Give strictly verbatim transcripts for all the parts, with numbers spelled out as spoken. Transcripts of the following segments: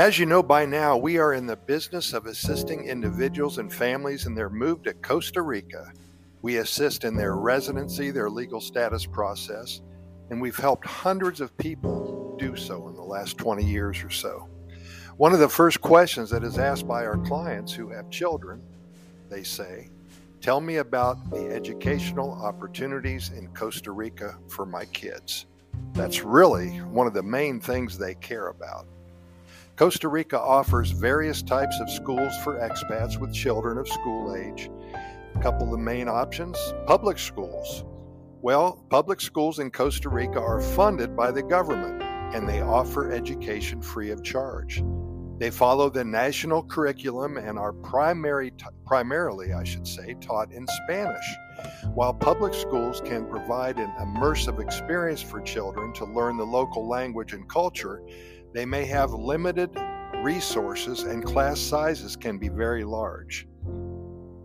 As you know by now, we are in the business of assisting individuals and families in their move to Costa Rica. We assist in their residency, their legal status process, and we've helped hundreds of people do so in the last twenty years or so. One of the first questions that is asked by our clients who have children, they say, "Tell me about the educational opportunities in Costa Rica for my kids." That's really one of the main things they care about. Costa Rica offers various types of schools for expats with children of school age. A couple of the main options, public schools. Well, public schools in Costa Rica are funded by the government, and they offer education free of charge. They follow the national curriculum and are primary, primarily, I should say, taught in Spanish, while public schools can provide an immersive experience for children to learn the local language and culture. They may have limited resources and class sizes can be very large.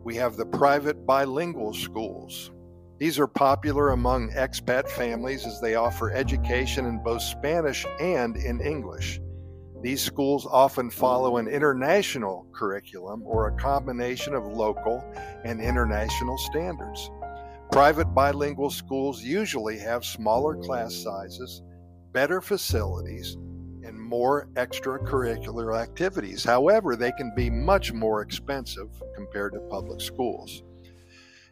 We have the private bilingual schools. These are popular among expat families as they offer education in both Spanish and in English. These schools often follow an international curriculum or a combination of local and international standards. Private bilingual schools usually have smaller class sizes, better facilities, and more extracurricular activities. However, they can be much more expensive compared to public schools.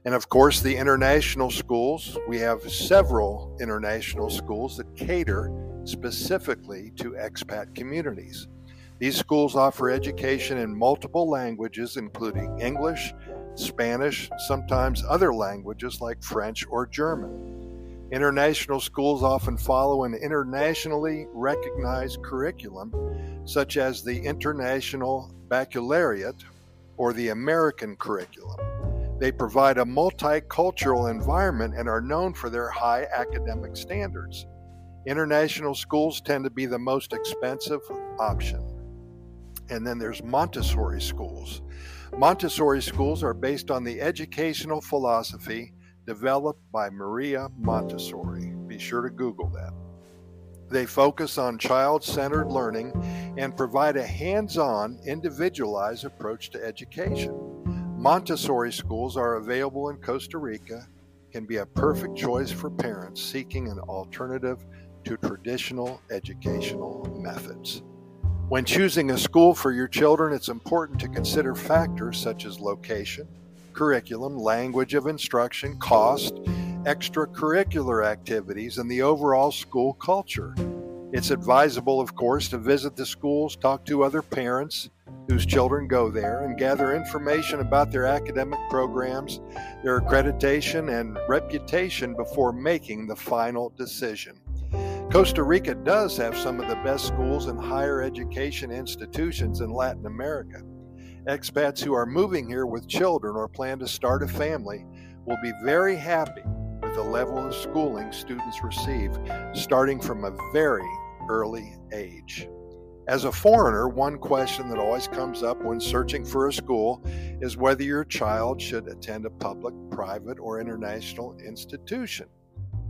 And of course, the international schools. We have several international schools that cater specifically to expat communities. These schools offer education in multiple languages, including English, Spanish, sometimes other languages like French or German. International schools often follow an internationally recognized curriculum, such as the International Baccalaureate or the American curriculum. They provide a multicultural environment and are known for their high academic standards. International schools tend to be the most expensive option. And then there's Montessori schools. Montessori schools are based on the educational philosophy developed by Maria Montessori. Be sure to Google that. They focus on child-centered learning and provide a hands-on, individualized approach to education. Montessori schools are available in Costa Rica, can be a perfect choice for parents seeking an alternative to traditional educational methods. When choosing a school for your children, it's important to consider factors such as location, curriculum, language of instruction, cost, extracurricular activities, and the overall school culture. It's advisable, of course, to visit the schools, talk to other parents whose children go there, and gather information about their academic programs, their accreditation, and reputation before making the final decision. Costa Rica does have some of the best schools and higher education institutions in Latin America. Expats who are moving here with children or plan to start a family will be very happy with the level of schooling students receive, starting from a very early age. As a foreigner, one question that always comes up when searching for a school is whether your child should attend a public, private, or international institution.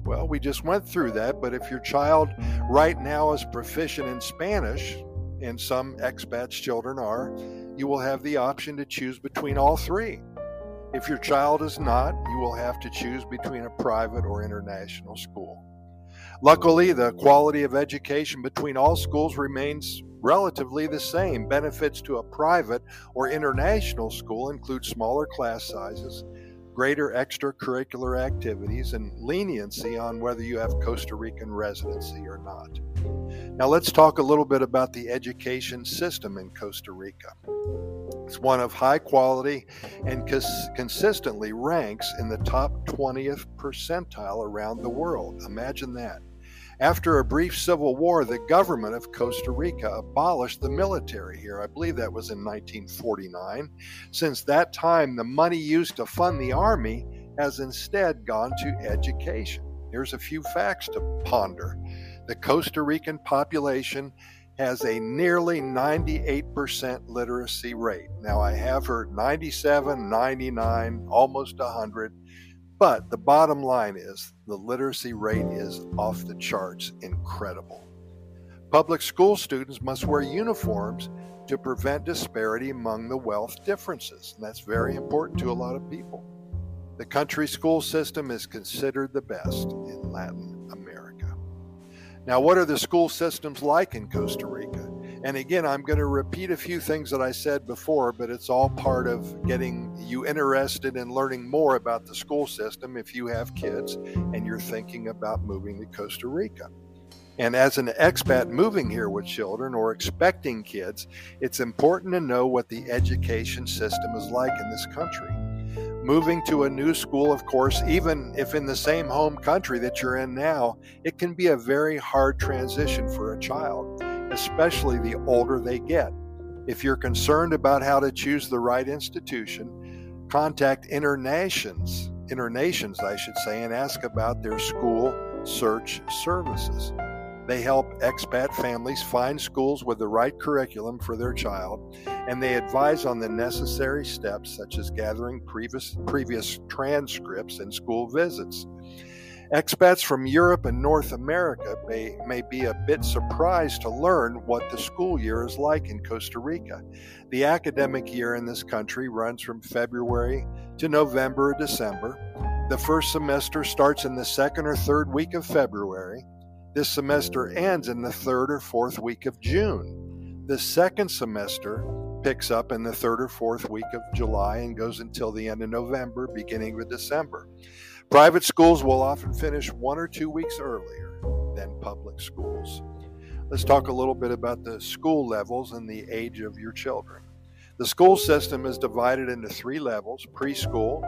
Well, we just went through that, but if your child right now is proficient in Spanish, and some expats' children are, you will have the option to choose between all three. If your child is not, you will have to choose between a private or international school. Luckily, the quality of education between all schools remains relatively the same. Benefits to a private or international school include smaller class sizes, greater extracurricular activities, and leniency on whether you have Costa Rican residency or not. Now, let's talk a little bit about the education system in Costa Rica. It's one of high quality and cons- consistently ranks in the top twentieth percentile around the world. Imagine that. After a brief civil war, the government of Costa Rica abolished the military here. I believe that was in nineteen forty-nine. Since that time, the money used to fund the army has instead gone to education. Here's a few facts to ponder. The Costa Rican population has a nearly ninety-eight percent literacy rate. Now, I have heard ninety-seven, ninety-nine, almost one hundred. But the bottom line is the literacy rate is off the charts incredible. Public school students must wear uniforms to prevent disparity among the wealth differences. And that's very important to a lot of people. The country's school system is considered the best in Latin America. Now, what are the school systems like in Costa Rica? And again, I'm going to repeat a few things that I said before, but it's all part of getting you interested in learning more about the school system if you have kids and you're thinking about moving to Costa Rica. And as an expat moving here with children or expecting kids, it's important to know what the education system is like in this country. Moving to a new school, of course, even if in the same home country that you're in now, it can be a very hard transition for a child, especially the older they get. If you're concerned about how to choose the right institution, contact Internations, Internations, I should say, and ask about their school search services. They help expat families find schools with the right curriculum for their child, and they advise on the necessary steps such as gathering previous, previous transcripts and school visits. Expats from Europe and North America may, may be a bit surprised to learn what the school year is like in Costa Rica. The academic year in this country runs from February to November or December. The first semester starts in the second or third week of February. This semester ends in the third or fourth week of June. The second semester picks up in the third or fourth week of July and goes until the end of November, beginning of December. Private schools will often finish one or two weeks earlier than public schools. Let's talk a little bit about the school levels and the age of your children. The school system is divided into three levels: preschool,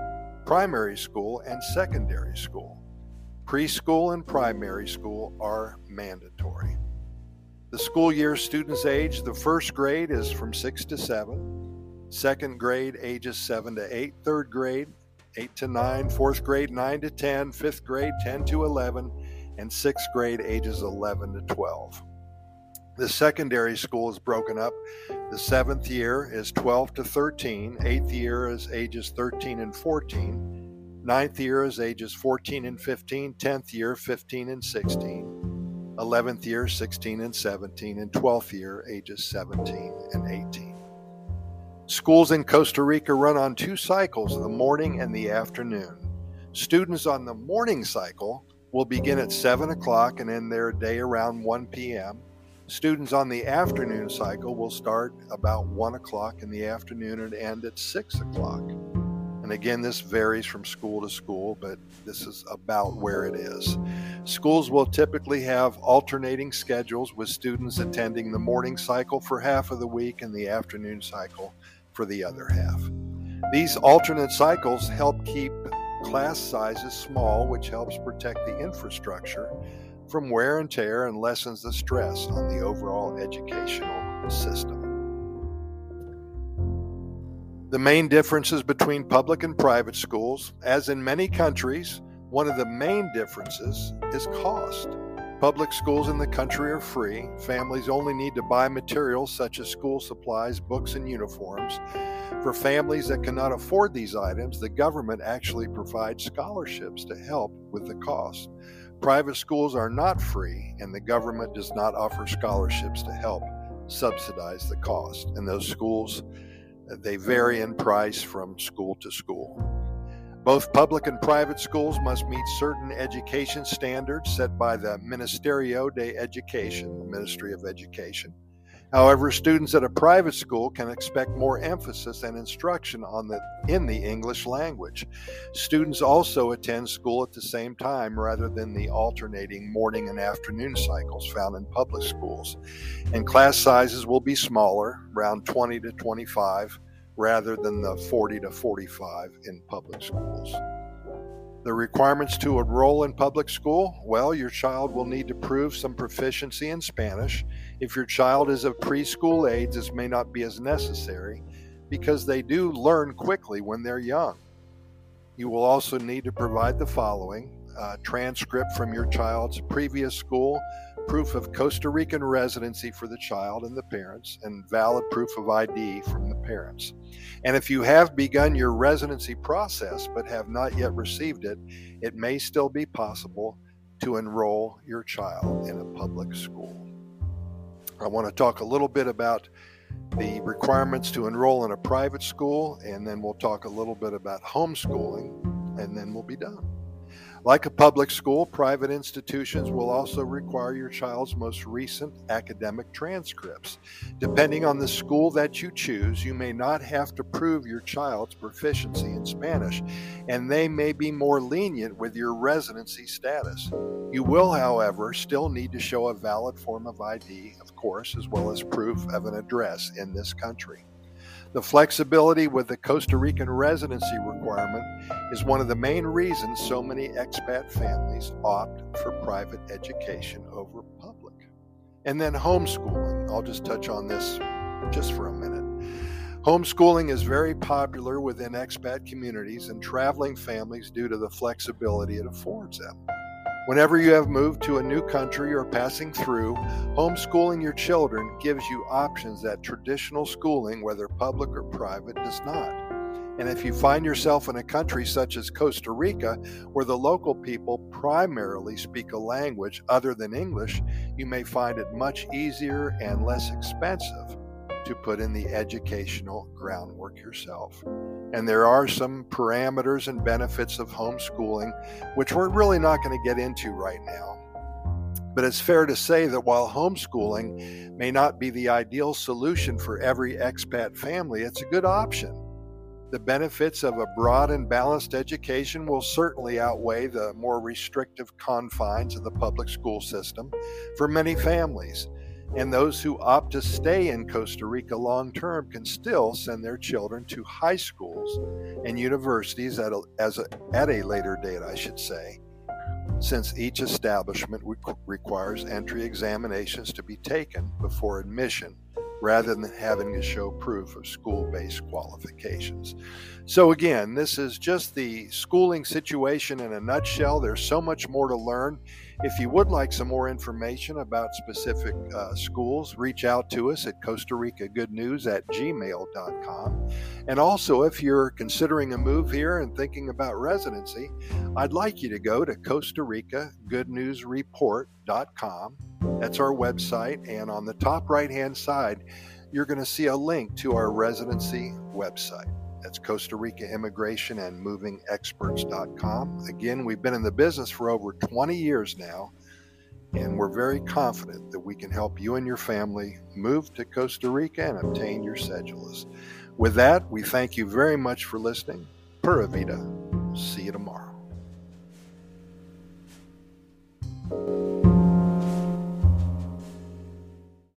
primary school, and secondary school. Preschool and primary school are mandatory. The school year students age, the first grade is from six to seven, second grade ages seven to eight, third grade eight to nine, fourth grade nine to ten, fifth grade ten to eleven, and sixth grade ages eleven to twelve. The secondary school is broken up. The seventh year is twelve to thirteen, eighth year is ages thirteen and fourteen, ninth year is ages fourteen and fifteen, tenth year fifteen and sixteen, eleventh year sixteen and seventeen, and twelfth year ages seventeen and eighteen. Schools in Costa Rica run on two cycles, the morning and the afternoon. Students on the morning cycle will begin at seven o'clock and end their day around one p.m. Students on the afternoon cycle will start about one o'clock in the afternoon and end at six o'clock. And again, this varies from school to school, but this is about where it is. Schools will typically have alternating schedules with students attending the morning cycle for half of the week and the afternoon cycle for the other half. These alternate cycles help keep class sizes small, which helps protect the infrastructure from wear and tear and lessens the stress on the overall educational system. The main differences between public and private schools, as in many countries, one of the main differences is cost. Public schools in the country are free. Families only need to buy materials such as school supplies, books, and uniforms. For families that cannot afford these items, the government actually provides scholarships to help with the cost. Private schools are not free, and the government does not offer scholarships to help subsidize the cost. And those schools, they vary in price from school to school. Both public and private schools must meet certain education standards set by the Ministerio de Educación, the Ministry of Education. However, students at a private school can expect more emphasis and instruction on the, in the English language. Students also attend school at the same time rather than the alternating morning and afternoon cycles found in public schools. And class sizes will be smaller, around twenty to twenty-five, rather than the forty to forty-five in public schools. The requirements to enroll in public school, well, your child will need to prove some proficiency in Spanish. If your child is of preschool age, this may not be as necessary because they do learn quickly when they're young. You will also need to provide the following: a transcript from your child's previous school, proof of Costa Rican residency for the child and the parents, and valid proof of I D from the parents. And if you have begun your residency process but have not yet received it, it may still be possible to enroll your child in a public school. I want to talk a little bit about the requirements to enroll in a private school, and then we'll talk a little bit about homeschooling, and then we'll be done. Like a public school, private institutions will also require your child's most recent academic transcripts. Depending on the school that you choose, you may not have to prove your child's proficiency in Spanish, and they may be more lenient with your residency status. You will, however, still need to show a valid form of I D, of course, as well as proof of an address in this country. The flexibility with the Costa Rican residency requirement is one of the main reasons so many expat families opt for private education over public. And then homeschooling. I'll just touch on this just for a minute. Homeschooling is very popular within expat communities and traveling families due to the flexibility it affords them. Whenever you have moved to a new country or passing through, homeschooling your children gives you options that traditional schooling, whether public or private, does not. And if you find yourself in a country such as Costa Rica, where the local people primarily speak a language other than English, you may find it much easier and less expensive to put in the educational groundwork yourself. And there are some parameters and benefits of homeschooling, which we're really not going to get into right now. But it's fair to say that while homeschooling may not be the ideal solution for every expat family, it's a good option. The benefits of a broad and balanced education will certainly outweigh the more restrictive confines of the public school system for many families. And those who opt to stay in Costa Rica long-term can still send their children to high schools and universities at a, as a, at a later date, I should say, since each establishment requ- requires entry examinations to be taken before admission, rather than having to show proof of school-based qualifications. So again, this is just the schooling situation in a nutshell. There's so much more to learn. If you would like some more information about specific uh, schools, reach out to us at Costa Rica Good News at gmail dot com. And also, if you're considering a move here and thinking about residency, I'd like you to go to Costa Rica Good News Report dot com. That's our website, and on the top right-hand side, you're going to see a link to our residency website. That's Costa Rica Immigration and Moving Experts dot com. Again, we've been in the business for over twenty years now, and we're very confident that we can help you and your family move to Costa Rica and obtain your cédula. With that, we thank you very much for listening. Pura Vida. See you tomorrow.